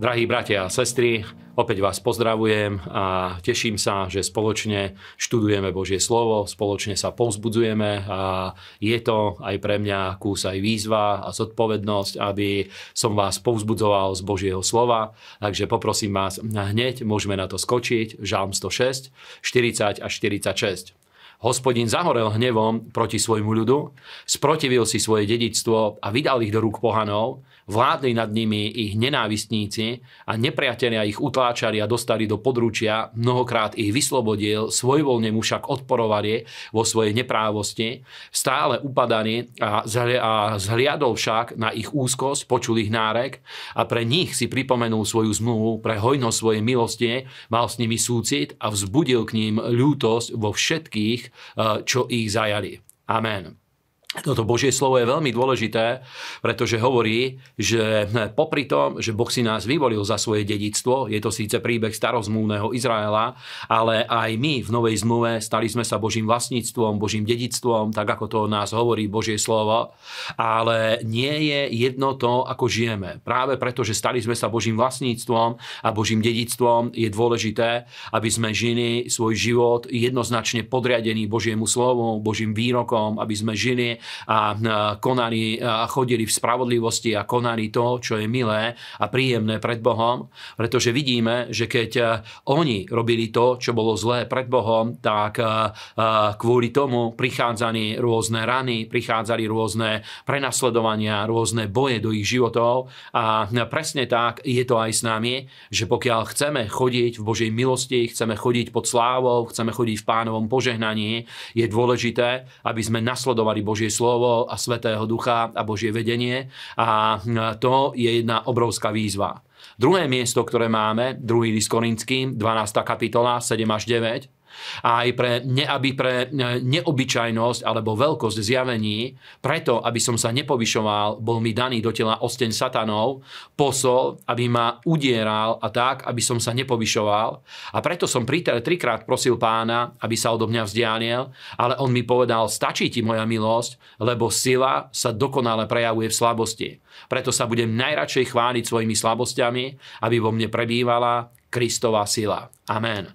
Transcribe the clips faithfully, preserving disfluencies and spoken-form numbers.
Drahí bratia a sestry, opäť vás pozdravujem a teším sa, že spoločne študujeme Božie slovo, spoločne sa povzbudzujeme a je to aj pre mňa kús aj výzva a zodpovednosť, aby som vás povzbudzoval z Božieho slova. Takže poprosím vás, hneď môžeme na to skočiť, Žalm sto šesť, štyridsať až štyridsaťšesť. Hospodin zahorel hnevom proti svojmu ľudu, sprotivil si svoje dedičstvo a vydal ich do rúk pohanov, vládli nad nimi ich nenávistníci a nepriatelia ich utláčali a dostali do područia, mnohokrát ich vyslobodil, svojvoľne mu však odporovali vo svojej neprávosti, stále upadali a zhliadol však na ich úzkosť, počul ich nárek a pre nich si pripomenul svoju zmluvu, pre hojnosť svojej milosti mal s nimi súcit a vzbudil k ním ľútosť vo všetkých, čo ich zajali. Amen. Toto Božie slovo je veľmi dôležité, pretože hovorí, že popri tom, že Boh si nás vyvolil za svoje dedičstvo, je to síce príbeh starozmluvného Izraela, ale aj my v Novej zmluve stali sme sa Božím vlastníctvom, Božím dedičstvom, tak ako to o nás hovorí Božie slovo, ale nie je jedno to, ako žijeme. Práve preto, že stali sme sa Božím vlastníctvom a Božím dedičstvom, je dôležité, aby sme žili svoj život jednoznačne podriadený Božiemu slovu, Božím výrokom, aby sme žili a konali a chodili v spravodlivosti a konali to, čo je milé a príjemné pred Bohom, pretože vidíme, že keď oni robili to, čo bolo zlé pred Bohom, tak kvôli tomu prichádzali rôzne rany, prichádzali rôzne prenasledovania, rôzne boje do ich životov a presne tak je to aj s nami, že pokiaľ chceme chodiť v Božej milosti, chceme chodiť pod slávou, chceme chodiť v Pánovom požehnaní, je dôležité, aby sme nasledovali Božie slovo a Svätého Ducha a Božie vedenie a to je jedna obrovská výzva. Druhé miesto, ktoré máme, druhý list Korinským, dvanásta kapitola, sedem až deväť. Aj pre, ne, aby pre neobyčajnosť alebo veľkosť zjavení, preto, aby som sa nepovyšoval, bol mi daný do tela osteň satanov, posol, aby ma udieral a tak, aby som sa nepovyšoval. A preto som prítel trikrát prosil Pána, aby sa odo mňa vzdialil, ale on mi povedal, stačí ti moja milosť, lebo sila sa dokonale prejavuje v slabosti. Preto sa budem najradšej chváliť svojimi slabostiami, aby vo mne prebývala Kristova sila. Amen.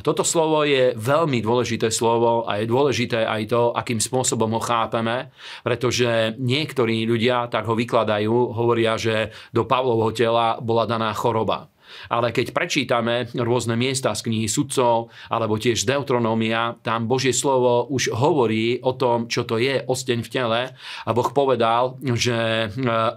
A toto slovo je veľmi dôležité slovo a je dôležité aj to, akým spôsobom ho chápeme, pretože niektorí ľudia tak ho vykladajú, hovoria, že do Pavlovho tela bola daná choroba. Ale keď prečítame rôzne miesta z knihy Sudcov, alebo tiež z Deuteronomia, tam Božie slovo už hovorí o tom, čo to je osteň v tele. A Boh povedal, že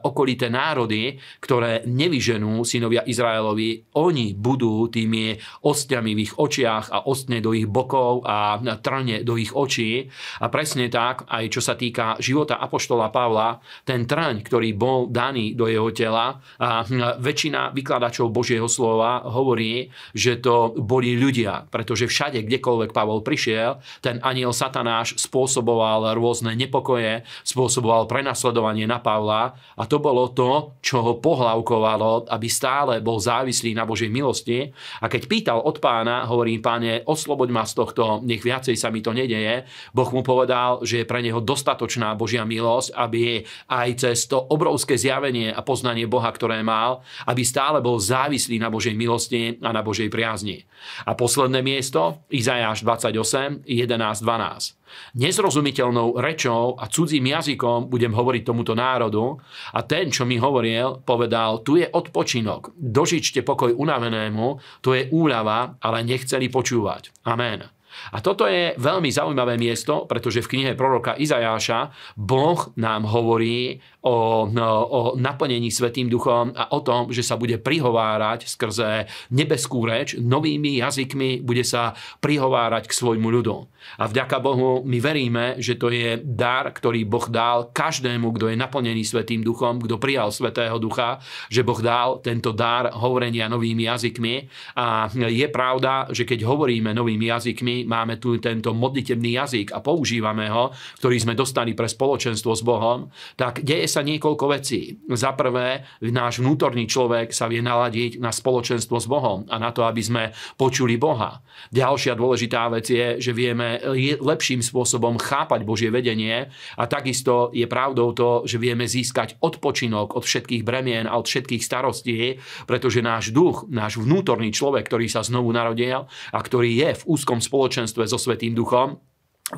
okolité národy, ktoré nevyženú synovia Izraelovi, oni budú tými osťami v ich očiach a ostne do ich bokov a trne do ich očí. A presne tak, aj čo sa týka života apoštola Pavla, ten trň, ktorý bol daný do jeho tela, a väčšina vykladačov Božieho slova hovorí, že to boli ľudia, pretože všade, kdekoľvek Pavol prišiel, ten anjel Satanáš spôsoboval rôzne nepokoje, spôsoboval prenasledovanie na Pavla a to bolo to, čo ho pohlavkovalo, aby stále bol závislý na Božej milosti. A keď pýtal od Pána, hovorím, Páne, osloboď ma z tohto, nech viacej sa mi to nedeje, Boh mu povedal, že je pre neho dostatočná Božia milosť, aby aj cez to obrovské zjavenie a poznanie Boha, ktoré mal, aby stále bol závislý na Božej milosti a na Božej priazni. A posledné miesto, Izajáš dvadsaťosem, jedenásť, dvanásť. Nezrozumiteľnou rečou a cudzím jazykom budem hovoriť tomuto národu a ten, čo mi hovoril, povedal, tu je odpočinok, dožičte pokoj unavenému, to je úľava, ale nechceli počúvať. Amen. A toto je veľmi zaujímavé miesto, pretože v knihe proroka Izajáša Boh nám hovorí o, o naplnení Svätým Duchom a o tom, že sa bude prihovárať skrze nebeskú reč, novými jazykmi bude sa prihovárať k svojmu ľudu. A vďaka Bohu my veríme, že to je dar, ktorý Boh dal každému, kto je naplnený Svätým Duchom, kto prijal Svätého Ducha, že Boh dal tento dar hovorenia novými jazykmi. A je pravda, že keď hovoríme novými jazykmi, my máme tu tento modlitebný jazyk a používame ho, ktorý sme dostali pre spoločenstvo s Bohom, tak deje sa niekoľko vecí. Za prvé, náš vnútorný človek sa vie naladiť na spoločenstvo s Bohom a na to, aby sme počuli Boha. Ďalšia dôležitá vec je, že vieme lepším spôsobom chápať Božie vedenie a takisto je pravdou to, že vieme získať odpočinok od všetkých bremien a od všetkých starostí, pretože náš duch, náš vnútorný človek, ktorý sa znovu narodil a ktorý je v úzkom spoločenstve so Svätým Duchom,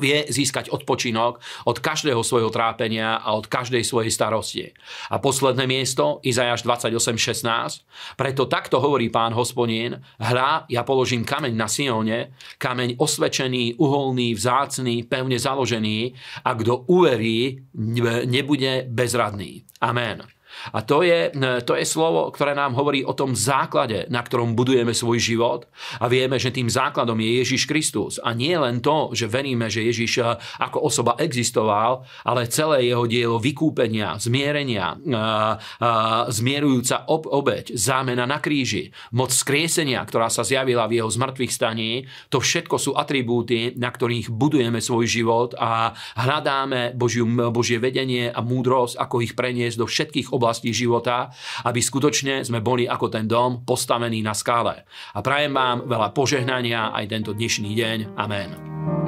vie získať odpočinok od každého svojho trápenia a od každej svojej starosti. A posledné miesto, Izajáš dvadsaťosem šestnásť. Preto takto hovorí Pán Hospodin: hľa, ja položím kameň na Sione, kameň osvečený, uholný, vzácny, pevne založený, a kto uverí, nebude bezradný. Amen. A to je, to je slovo, ktoré nám hovorí o tom základe, na ktorom budujeme svoj život. A vieme, že tým základom je Ježiš Kristus. A nie len to, že veríme, že Ježiš ako osoba existoval, ale celé jeho dielo vykúpenia, zmierenia, zmierujúca obeť, zámena na kríži, moc skriesenia, ktorá sa zjavila v jeho zmrtvých staní, to všetko sú atribúty, na ktorých budujeme svoj život a hľadáme Božiu, Božie vedenie a múdrosť, ako ich preniesť do všetkých oblastí oblasti života, aby skutočne sme boli ako ten dom postavený na skále. A prajem vám veľa požehnania aj tento dnešný deň. Amen.